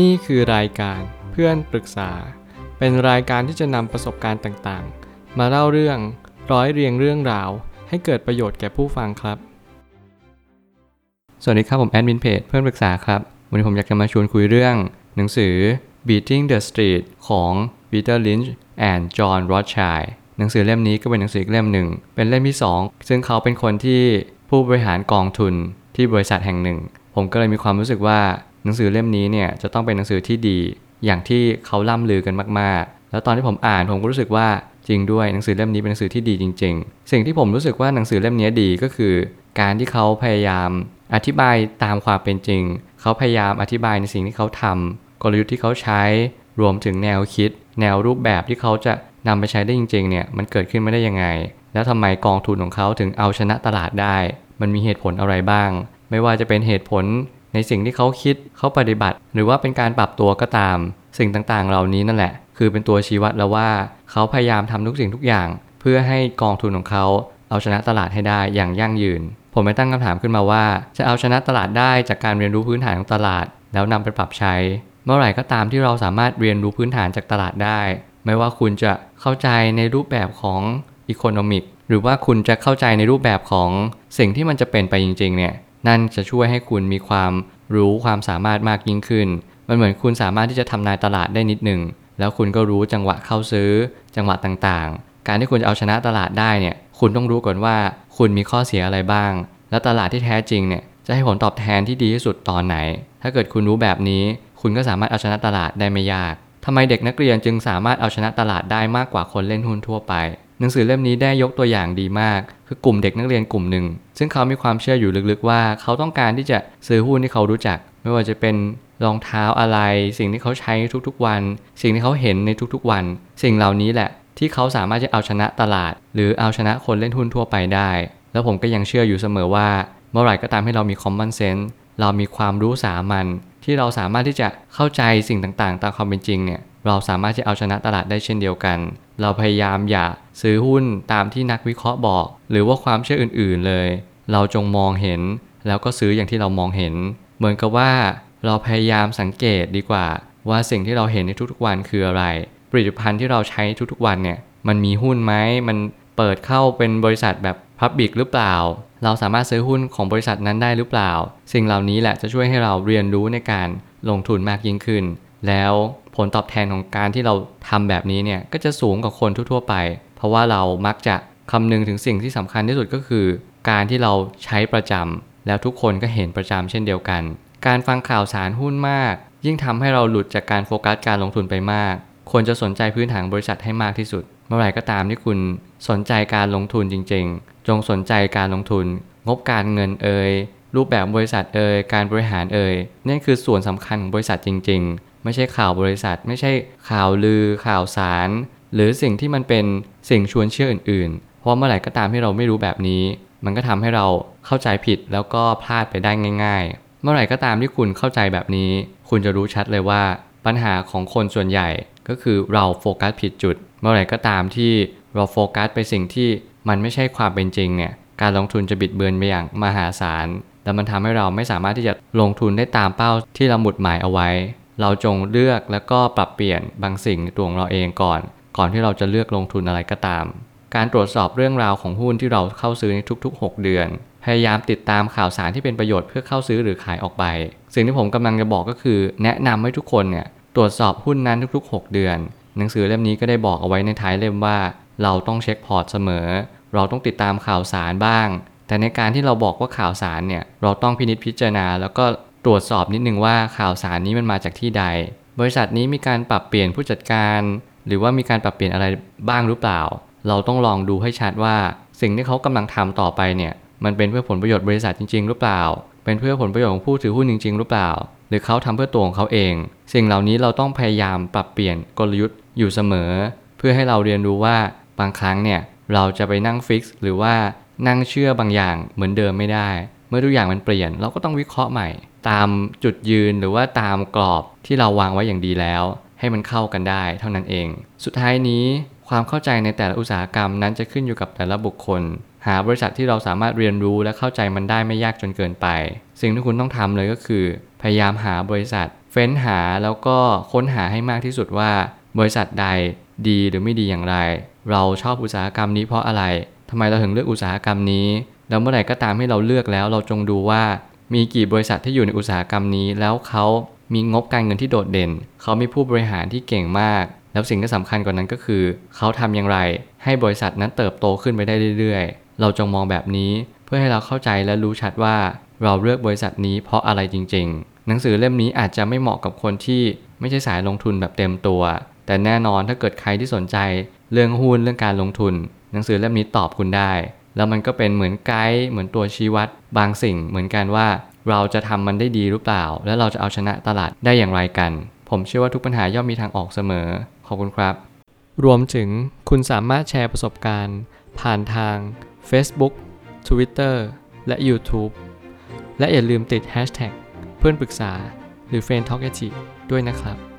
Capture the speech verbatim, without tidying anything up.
นี่คือรายการเพื่อนปรึกษาเป็นรายการที่จะนำประสบการณ์ต่างๆมาเล่าเรื่องร้อยเรียงเรื่องราวให้เกิดประโยชน์แก่ผู้ฟังครับสวัสดีครับผมแอดมินเพจเพื่อนปรึกษาครับวันนี้ผมอยากจะมาชวนคุยเรื่องหนังสือ Beating the Street ของ Peter Lynch and John Rothschild หนังสือเล่มนี้ก็เป็นหนังสืออีกเล่มหนึ่งเป็นเล่มที่สองซึ่งเขาเป็นคนที่ผู้บริหารกองทุนที่บริษัทแห่งหนึ่งผมก็เลยมีความรู้สึกว่าหนังสือเล่มนี้เนี่ยจะต้องเป็นหนังสือที่ดีอย่างที่เขาล่ำลือกันมากๆแล้วตอนที่ผมอ่านผมก็รู้สึกว่าจริงด้วยหนังสือเล่มนี้เป็นหนังสือที่ดีจริงๆสิ่งที่ผมรู้สึกว่าหนังสือเล่มนี้ดีก็คือการที่เขาพยายามอธิบายตามความเป็นจริงเขาพยายามอธิบายในสิ่งที่เขาทำกลยุทธ์ที่เขาใช้รวมถึงแนวคิดแนวรูปแบบที่เขาจะนำไปใช้ได้จริงๆเนี่ยมันเกิดขึ้นมาได้ยังไงแล้วทำไมกองทุนของเขาถึงเอาชนะตลาดได้มันมีเหตุผลอะไรบ้างไม่ว่าจะเป็นเหตุผลในสิ่งที่เขาคิดเขาปฏิบัติหรือว่าเป็นการปรับตัวก็ตามสิ่งต่างๆเหล่านี้นั่นแหละคือเป็นตัวชี้วัดแล้วว่าเขาพยายามทำทุกสิ่งทุกอย่างเพื่อให้กองทุนของเขาเอาชนะตลาดให้ได้อย่างยั่งยืนผมไปตั้งคำถามขึ้นมาว่าจะเอาชนะตลาดได้จากการเรียนรู้พื้นฐานของตลาดแล้วนำไปปรับใช้เมื่อไหร่ก็ตามที่เราสามารถเรียนรู้พื้นฐานจากตลาดได้ไม่ว่าคุณจะเข้าใจในรูปแบบของอีโคโนมิกหรือว่าคุณจะเข้าใจในรูปแบบของสิ่งที่มันจะเป็นไปจริงๆเนี่ยนั่นจะช่วยให้คุณมีความรู้ความสามารถมากยิ่งขึ้นมันเหมือนคุณสามารถที่จะทำนายตลาดได้นิดหนึ่งแล้วคุณก็รู้จังหวะเข้าซื้อจังหวะต่างๆการที่คุณจะเอาชนะตลาดได้เนี่ยคุณต้องรู้ก่อนว่าคุณมีข้อเสียอะไรบ้างและตลาดที่แท้จริงเนี่ยจะให้ผลตอบแทนที่ดีที่สุดตอนไหนถ้าเกิดคุณรู้แบบนี้คุณก็สามารถเอาชนะตลาดได้ไม่ยากทำไมเด็กนักเรียนจึงสามารถเอาชนะตลาดได้มากกว่าคนเล่นหุ้นทั่วไปหนังสือเล่มนี้ได้ยกตัวอย่างดีมากคือกลุ่มเด็กนักเรียนกลุ่มหนึ่งซึ่งเขามีความเชื่ออยู่ลึกๆว่าเขาต้องการที่จะซื้อหุ้นที่เขารู้จักไม่ว่าจะเป็นรองเท้าอะไรสิ่งที่เขาใช้ทุกๆวันสิ่งที่เขาเห็นในทุกๆวันสิ่งเหล่านี้แหละที่เขาสามารถจะเอาชนะตลาดหรือเอาชนะคนเล่นหุ้นทั่วไปได้แล้วผมก็ยังเชื่ออยู่เสมอว่าเมื่อไหร่ก็ตามที่เรามี common sense เรามีความรู้สามัญที่เราสามารถที่จะเข้าใจสิ่งต่างๆตามความเป็นจริงเนี่ยเราสามารถจะเอาชนะตลาดได้เช่นเดียวกันเราพยายามอย่าซื้อหุ้นตามที่นักวิเคราะห์บอกหรือว่าความเชื่ออื่นๆเลยเราจงมองเห็นแล้วก็ซื้ออย่างที่เรามองเห็นเหมือนกับว่าเราพยายามสังเกตดีกว่าว่าสิ่งที่เราเห็นในทุกๆวันคืออะไรผลิตภัณฑ์ที่เราใช้ทุกๆวันเนี่ยมันมีหุ้นไหมมันเปิดเข้าเป็นบริษัทแบบพับบิกหรือเปล่าเราสามารถซื้อหุ้นของบริษัทนั้นได้หรือเปล่าสิ่งเหล่านี้แหละจะช่วยให้เราเรียนรู้ในการลงทุนมากยิ่งขึ้นแล้วผลตอบแทนของการที่เราทำแบบนี้เนี่ยก็จะสูงกว่าคนทั่วๆไปเพราะว่าเรามักจะคำนึงถึงสิ่งที่สำคัญที่สุดก็คือการที่เราใช้ประจำแล้วทุกคนก็เห็นประจำเช่นเดียวกันการฟังข่าวสารหุ้นมากยิ่งทำให้เราหลุดจากการโฟกัสการลงทุนไปมากควรจะสนใจพื้นฐานบริษัทให้มากที่สุดเมื่อไหร่ก็ตามที่คุณสนใจการลงทุนจริงๆจงสนใจการลงทุนงบการเงินเอ่ยรูปแบบบริษัทเอ่ยการบริหารเอ่ยนั่นคือส่วนสำคัญของบริษัทจริงๆไม่ใช่ข่าวบริษัทไม่ใช่ข่าวลือข่าวสารหรือสิ่งที่มันเป็นสิ่งชวนเชื่ออื่นๆเพราะเมื่อไหร่ก็ตามที่เราไม่รู้แบบนี้มันก็ทำให้เราเข้าใจผิดแล้วก็พลาดไปได้ง่ายๆเมื่อไหร่ก็ตามที่คุณเข้าใจแบบนี้คุณจะรู้ชัดเลยว่าปัญหาของคนส่วนใหญ่ก็คือเราโฟกัสผิดจุดเมื่อไหร่ก็ตามที่เราโฟกัสไปสิ่งที่มันไม่ใช่ความเป็นจริงเนี่ยการลงทุนจะบิดเบือนไปอย่างมหาศาลและมันทำให้เราไม่สามารถที่จะลงทุนได้ตามเป้าที่เราหมุดหมายเอาไว้เราจงเลือกแล้วก็ปรับเปลี่ยนบางสิ่งในตัวของเราเองก่อนก่อนที่เราจะเลือกลงทุนอะไรก็ตามการตรวจสอบเรื่องราวของหุ้นที่เราเข้าซื้อในทุกๆหกเดือนพยายามติดตามข่าวสารที่เป็นประโยชน์เพื่อเข้าซื้อหรือขายออกไปสิ่งที่ผมกำลังจะบอกก็คือแนะนำให้ทุกคนเนี่ยตรวจสอบหุ้นนั้นทุกๆหกเดือนหนังสือเล่มนี้ก็ได้บอกเอาไว้ในท้ายเล่มว่าเราต้องเช็คพอร์ตเสมอเราต้องติดตามข่าวสารบ้างแต่ในการที่เราบอกว่าข่าวสารเนี่ยเราต้องพินิจพิจารณาแล้วก็ตรวจสอบนิดนึงว่าข่าวสารนี้มันมาจากที่ใดบริษัทนี้มีการปรับเปลี่ยนผู้จัดการหรือว่ามีการปรับเปลี่ยนอะไรบ้างหรือเปล่าเราต้องลองดูให้ชัดว่าสิ่งที่เขากำลังทำต่อไปเนี่ยมันเป็นเพื่อผลประโยชน์บริษัทจริงๆหรือเปล่าเป็นเพื่อผลประโยชน์ของผู้ถือหุ้นจริงๆหรือเปล่าหรือเขาทำเพื่อตัวของเขาเองสิ่งเหล่านี้เราต้องพยายามปรับเปลี่ยนกลยุทธ์อยู่เสมอเพื่อให้เราเรียนรู้ว่าบางครั้งเนี่ยเราจะไปนั่งฟิกซ์หรือว่านั่งเชื่อบางอย่างเหมือนเดิมไม่ได้เมื่อทุกอย่างมันเปลี่ยนเราก็ต้องวิเคราะห์ใหม่ตามจุดยืนหรือว่าตามกรอบที่เราวางไว้อย่างดีแล้วให้มันเข้ากันได้เท่านั้นเองสุดท้ายนี้ความเข้าใจในแต่ละอุตสาหกรรมนั้นจะขึ้นอยู่กับแต่ละบุคคลหาบริษัทที่เราสามารถเรียนรู้และเข้าใจมันได้ไม่ยากจนเกินไปสิ่งที่คุณต้องทำเลยก็คือพยายามหาบริษัท เฟ้นหาแล้วก็ค้นหาให้มากที่สุดว่าบริษัทใดดีหรือไม่ดีอย่างไรเราชอบอุตสาหกรรมนี้เพราะอะไรทำไมเราถึงเลือกอุตสาหกรรมนี้แล้วเมื่อไหร่ก็ตามให้เราเลือกแล้วเราจงดูว่ามีกี่บริษัทที่อยู่ในอุตสาหกรรมนี้แล้วเขามีงบการเงินที่โดดเด่นเขามีผู้บริหารที่เก่งมากแล้วสิ่งที่สำคัญกว่านั้นก็คือเขาทำอย่างไรให้บริษัทนั้นเติบโตขึ้นไปได้เรื่อยๆเราจงมองแบบนี้เพื่อให้เราเข้าใจและรู้ชัดว่าเราเลือกบริษัทนี้เพราะอะไรจริงๆหนังสือเล่มนี้อาจจะไม่เหมาะกับคนที่ไม่ใช่สายลงทุนแบบเต็มตัวแต่แน่นอนถ้าเกิดใครที่สนใจเรื่องหุ้นเรื่องการลงทุนหนังสือเล่มนี้ตอบคุณได้แล้วมันก็เป็นเหมือนไกด์เหมือนตัวชี้วัดบางสิ่งเหมือนกันว่าเราจะทำมันได้ดีหรือเปล่าและเราจะเอาชนะตลาดได้อย่างไรกันผมเชื่อว่าทุกปัญหาย่อมมีทางออกเสมอขอบคุณครับรวมถึงคุณสามารถแชร์ประสบการณ์ผ่านทาง Facebook Twitter และ YouTube และอย่าลืมติด แฮชแท็ก เพื่อนปรึกษาหรือ เฟรนด์ ทอล์ก แอท ด้วยนะครับ